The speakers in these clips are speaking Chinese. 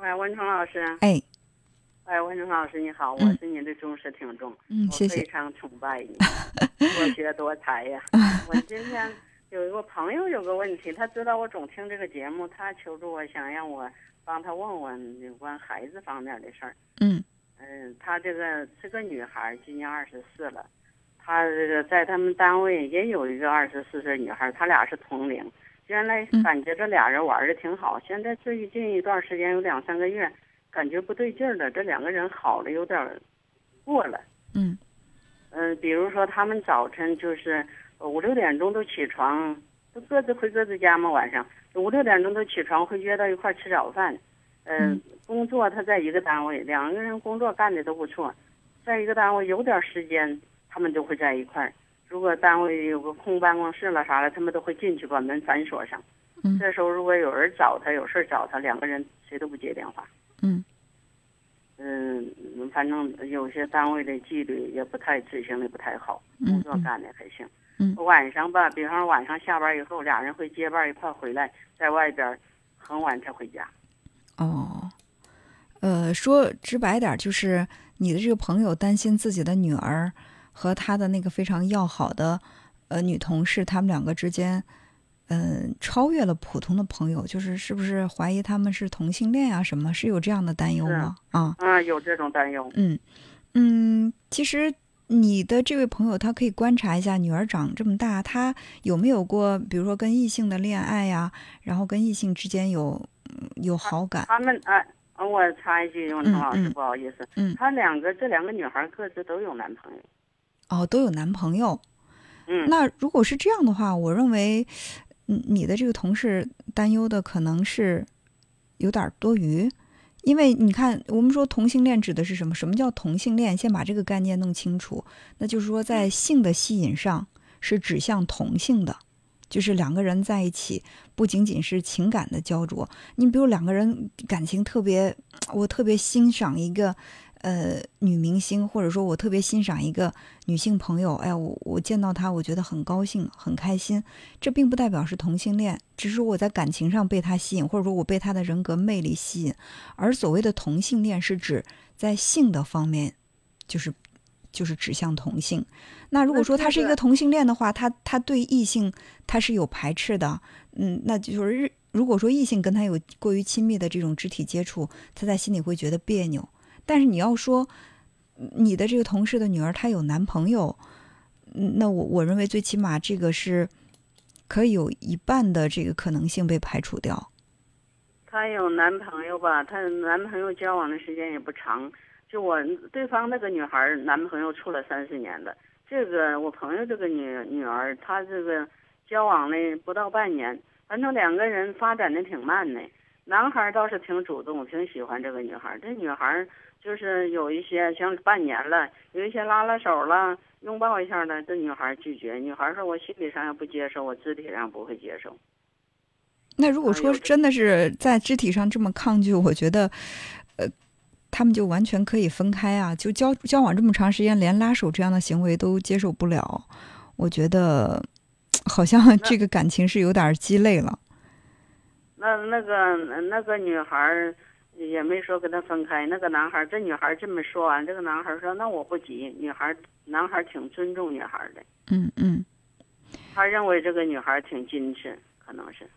喂，文成老师。哎。哎，文成老师你好，我是您的忠实听众。嗯，谢谢。我非常崇拜你，多学多才呀。我今天有一个朋友有个问题，他知道我总听这个节目，他求助我想让我帮他问问有关孩子方面的事儿。嗯。嗯，她这个是个女孩，今年24了。她这个在他们单位也有一个24岁女孩，她俩是同龄。原来感觉这俩人玩的挺好，现在最近一段时间有2-3个月，感觉不对劲儿了。这两个人好了有点过了。嗯。比如说他们早晨就是5-6点钟都起床，都各自回各自家嘛。晚上5-6点钟都起床，会约到一块吃早饭。工作他在一个单位，两个人工作干的都不错，在一个单位有点时间他们就会在一块儿。如果单位有个空办公室了啥了，他们都会进去把门反锁上。这时候如果有人找他，有事找他，两个人谁都不接电话。反正有些单位的纪律也不太执行的不太好，工作干的还行。晚上吧，比方晚上下班以后，俩人会结伴一块回来，在外边很晚才回家。哦，说直白点，就是你的这个朋友担心自己的女儿和她的那个非常要好的女同事，他们两个之间，超越了普通的朋友，就是是不是怀疑他们是同性恋啊？什么是有这样的担忧吗？有这种担忧。其实你的这位朋友他可以观察一下，女儿长这么大，她有没有过，比如说跟异性的恋爱呀，然后跟异性之间有好感。他们我插一句，文成老师，不好意思，这两个女孩各自都有男朋友。哦，都有男朋友。那如果是这样的话，我认为你的这个同事担忧的可能是有点多余，因为你看，我们说同性恋指的是什么？什么叫同性恋？先把这个概念弄清楚，那就是说在性的吸引上是指向同性的。就是两个人在一起不仅仅是情感的焦灼，你比如两个人感情特别，我特别欣赏一个女明星，或者说我特别欣赏一个女性朋友，我见到她我觉得很高兴很开心，这并不代表是同性恋，只是我在感情上被她吸引，或者说我被她的人格魅力吸引。而所谓的同性恋是指在性的方面就是指向同性。那如果说他是一个同性恋的话，他对异性他是有排斥的。那就是如果说异性跟他有过于亲密的这种肢体接触，他在心里会觉得别扭。但是你要说你的这个同事的女儿她有男朋友，那我认为最起码这个是可以有一半的这个可能性被排除掉。她有男朋友吧，她男朋友交往的时间也不长。就我对方那个女孩男朋友处了30年了，这个我朋友这个女儿她这个交往了不到半年，反正两个人发展的挺慢的。男孩倒是挺主动，挺喜欢这个女孩，这女孩就是有一些像半年了，有一些拉拉手了，拥抱一下了，这女孩拒绝。女孩说我心理上也不接受，我肢体上不会接受。那如果说真的是在肢体上这么抗拒，我觉得他们就完全可以分开啊！就交往这么长时间，连拉手这样的行为都接受不了，我觉得好像这个感情是有点鸡肋了。那个女孩也没说跟他分开，那个男孩，这女孩这么说完，这个男孩说：“那我不急。”男孩挺尊重女孩的。他认为这个女孩挺矜持，可能是。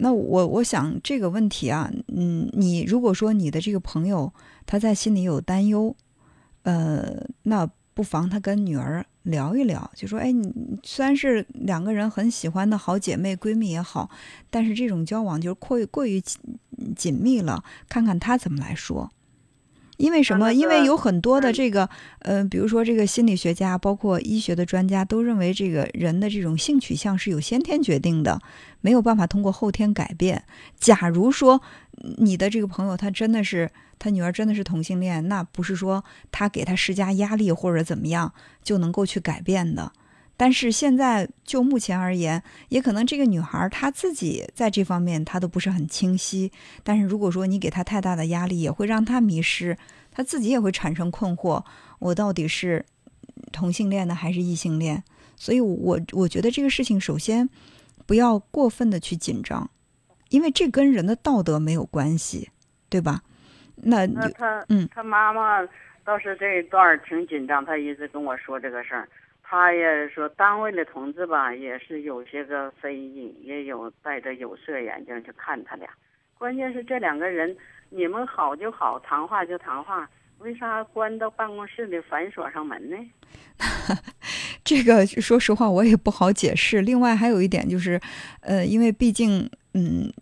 那我想这个问题啊，你如果说你的这个朋友他在心里有担忧，那不妨他跟女儿聊一聊，就说你虽然是两个人很喜欢的好姐妹闺蜜也好，但是这种交往就是过于紧密了，看看他怎么来说。因为什么？因为有很多的这个，比如说这个心理学家，包括医学的专家，都认为这个人的这种性取向是有先天决定的，没有办法通过后天改变。假如说你的这个朋友他女儿真的是同性恋，那不是说他给他施加压力或者怎么样就能够去改变的。但是现在就目前而言，也可能这个女孩她自己在这方面她都不是很清晰，但是如果说你给她太大的压力，也会让她迷失，她自己也会产生困惑，我到底是同性恋呢还是异性恋？所以我觉得这个事情首先不要过分的去紧张，因为这跟人的道德没有关系。对吧？那他妈妈倒是这一段挺紧张，他一直跟我说这个事儿。他也说单位的同志吧，也是有些个非议，也有戴着有色眼镜去看他俩。关键是这两个人，你们好就好，谈话就谈话，为啥关到办公室里反锁上门呢？这个说实话我也不好解释。另外还有一点就是，因为毕竟。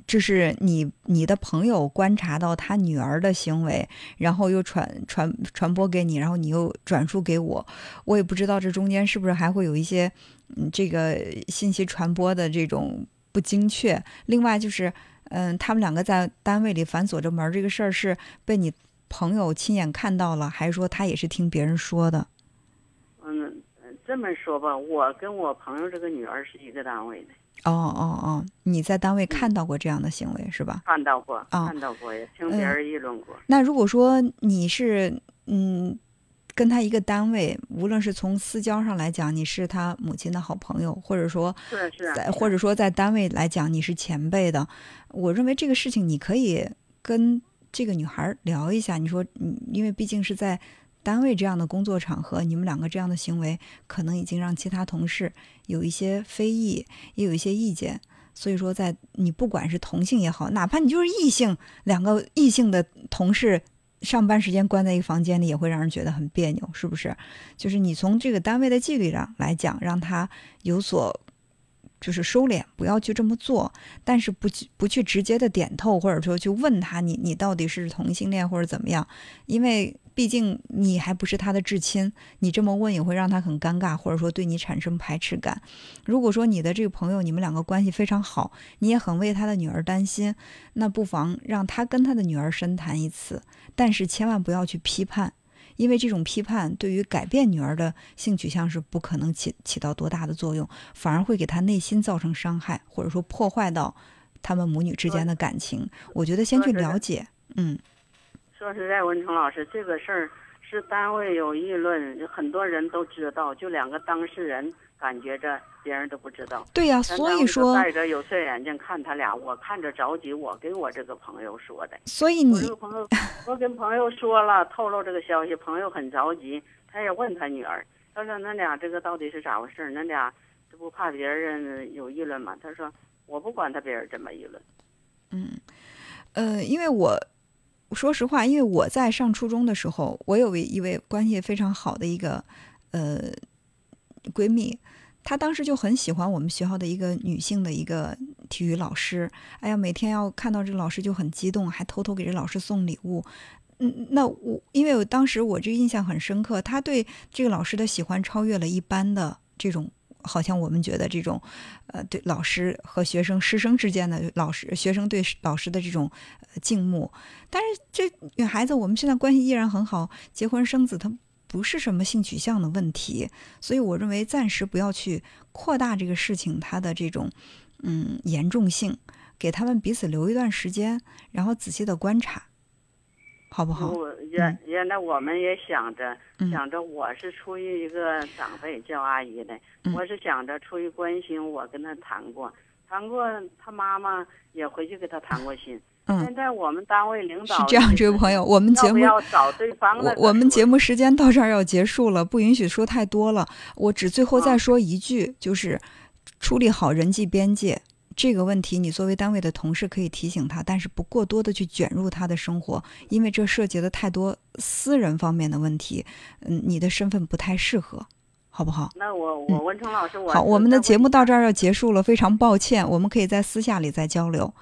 这是你的朋友观察到他女儿的行为，然后又传播给你，然后你又转述给我，我也不知道这中间是不是还会有一些这个信息传播的这种不精确。另外就是他们两个在单位里反锁着门这个事儿是被你朋友亲眼看到了，还是说他也是听别人说的？这么说吧，我跟我朋友这个女儿是一个单位的。哦，你在单位看到过这样的行为、是吧？看到过，也听别人议论过。那如果说你是跟他一个单位，无论是从私交上来讲，你是他母亲的好朋友，或者说或者说在单位来讲你是前辈的，我认为这个事情你可以跟这个女孩聊一下。你说，因为毕竟是在单位这样的工作场合，你们两个这样的行为可能已经让其他同事有一些非议，也有一些意见。所以说在你不管是同性也好，哪怕你就是异性，两个异性的同事上班时间关在一个房间里也会让人觉得很别扭，是不是？就是你从这个单位的纪律上来讲，让他有所就是收敛，不要去这么做，但是不去直接的点透，或者说去问他你到底是同性恋或者怎么样，因为毕竟你还不是他的至亲，你这么问也会让他很尴尬，或者说对你产生排斥感。如果说你的这个朋友你们两个关系非常好，你也很为他的女儿担心，那不妨让他跟他的女儿深谈一次，但是千万不要去批判，因为这种批判对于改变女儿的性取向是不可能起到多大的作用，反而会给他内心造成伤害，或者说破坏到他们母女之间的感情。我觉得先去了解。说实在，文成老师，这个事儿是单位有议论，很多人都知道，就两个当事人感觉着别人都不知道。对呀、所以说戴着有色眼镜看他俩，我看着着急，我给我这个朋友说的。所以我跟朋友说了，透露这个消息，朋友很着急，他也问他女儿，他说那俩这个到底是咋回事？那俩这不怕别人有议论吗？他说我不管他别人怎么议论。因为我。说实话，因为我在上初中的时候，我有一位关系非常好的一个闺蜜，她当时就很喜欢我们学校的一个女性的一个体育老师。哎呀，每天要看到这个老师就很激动，还偷偷给这老师送礼物。那因为当时我这印象很深刻，她对这个老师的喜欢超越了一般的这种。好像我们觉得这种，对老师和学生、师生之间的学生对老师的这种敬慕，但是这女孩子我们现在关系依然很好，结婚生子，她不是什么性取向的问题，所以我认为暂时不要去扩大这个事情它的这种严重性，给他们彼此留一段时间，然后仔细的观察。好不好？原来我们也想着我是出于一个长辈叫阿姨的，我是想着出于关心，我跟他谈过，他妈妈也回去跟他谈过心。现在我们单位领导是这样，这位朋友，我们节目要找对方的。我们节目时间到这儿要结束了，不允许说太多了。我只最后再说一句，就是处理好人际边界。这个问题你作为单位的同事可以提醒他，但是不过多的去卷入他的生活，因为这涉及了太多私人方面的问题，你的身份不太适合，好不好？那我文成老师，我们的节目到这儿要结束了，非常抱歉，我们可以在私下里再交流。